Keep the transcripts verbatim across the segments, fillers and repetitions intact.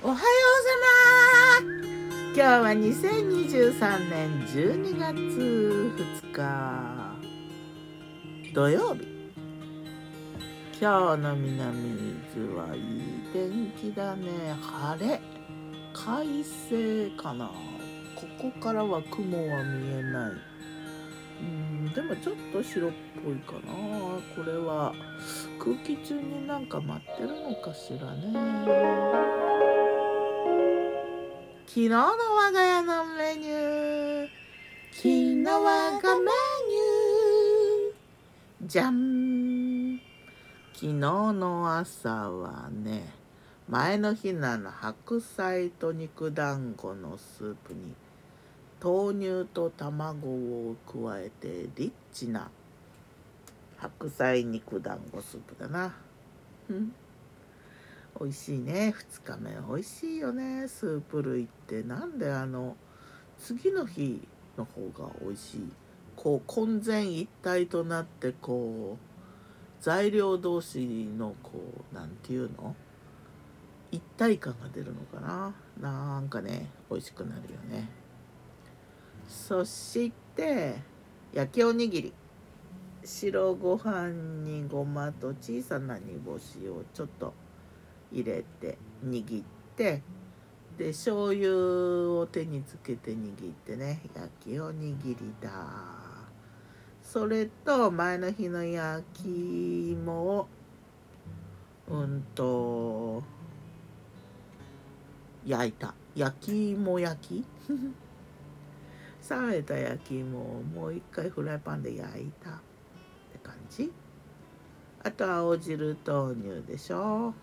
おはようさま。今日はにせんにじゅうさんねんじゅうにがつふつか土曜日。今日の南伊豆はいい天気だね。晴れ、快晴かな。ここからは雲は見えない。うん、でもちょっと白っぽいかな。これは空気中になんか舞ってるのかしらね。昨日の我が家のメニュー、昨日我がメニュー、じゃん。昨日の朝はね、前の日なの白菜と肉団子のスープに豆乳と卵を加えてリッチな白菜肉団子スープだな。うん。美味しいね。ふつかめ美味しいよね。スープ類ってなんであの次の日の方が美味しい、こう混然一体となって、こう材料同士のこうなんていうの一体感が出るのかな。なんかね、美味しくなるよね。そして焼きおにぎり、白ご飯にごまと小さな煮干しをちょっと入れて握って、で醤油を手につけて握ってね、焼きおにぎりだ。それと前の日の焼き芋をうんと焼いた焼き芋焼き冷めた焼き芋をもう一回フライパンで焼いたって感じ。あと青汁豆乳でしょ。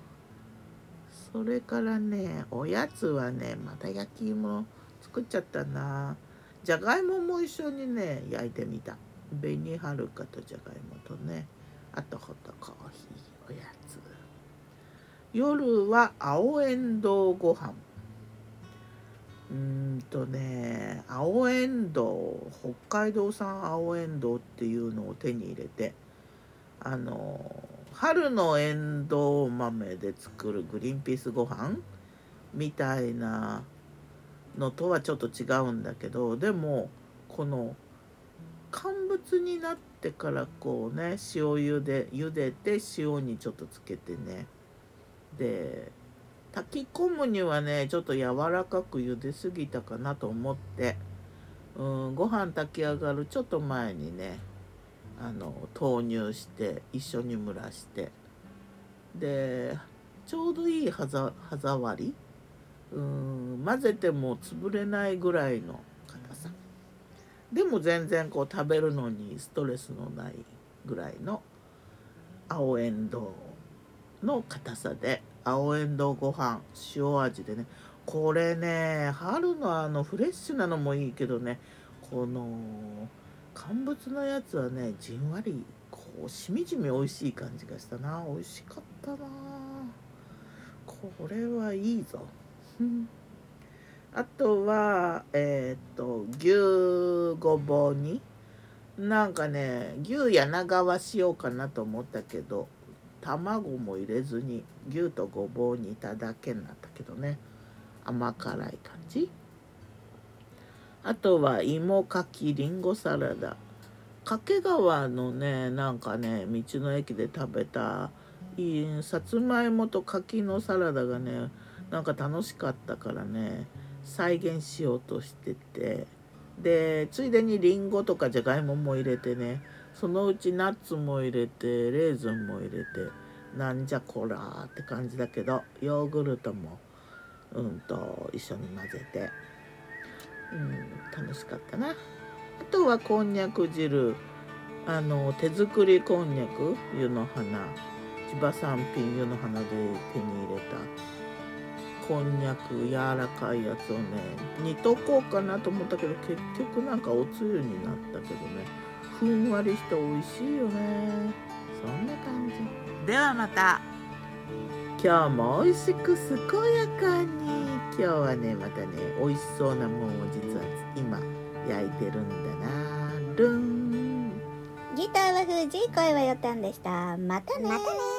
それからね、おやつはね、また焼き芋作っちゃったな。じゃがいもも一緒にね、焼いてみた。紅はるかとじゃがいもとね、あとホットコーヒー、おやつ。夜は青えんどうご飯。うーんとね、青えんどう、北海道産青えんどうっていうのを手に入れて、あのー、春のエンドウ豆で作るグリーンピースご飯みたいなのとはちょっと違うんだけど、でもこの乾物になってからこうね、塩茹で茹でて塩にちょっとつけてね、で炊き込むにはねちょっと柔らかく茹ですぎたかなと思って、うんご飯炊き上がるちょっと前にね、あの豆乳して一緒に蒸らして、でちょうどいい歯ざわり、うーん混ぜても潰れないぐらいの硬さでも全然こう食べるのにストレスのないぐらいの青えんどうの硬さで、青えんどうご飯塩味でね、これね春のあのフレッシュなのもいいけどね、この乾物のやつはねじんわりこうしみじみ美味しい感じがしたな。美味しかったな。これはいいぞあとはえっと牛ごぼうになんかね、牛柳川しようかなと思ったけど、卵も入れずに牛とごぼう煮いただけになったけどね、甘辛い感じ。あとは芋かきりんごサラダ、掛川のねなんかね道の駅で食べたいいさつまいもと柿のサラダがねなんか楽しかったからね再現しようとしてて、でついでにりんごとかじゃがいもも入れてね、そのうちナッツも入れてレーズンも入れて、なんじゃこらーって感じだけど、ヨーグルトもうんと一緒に混ぜて。うん、楽しかったな。あとはこんにゃく汁、あの手作りこんにゃく、湯の花、千葉産品湯の花で手に入れたこんにゃく、柔らかいやつをね煮とこうかなと思ったけど、結局なんかおつゆになったけどね、ふんわりして美味しいよね。そんな感じではまた。今日も美味しく健やかに。今日はね、またね、美味しそうなもんを実は今焼いてるんだな。ルン。ギターは藤井、声はよたんでした。またね。またね。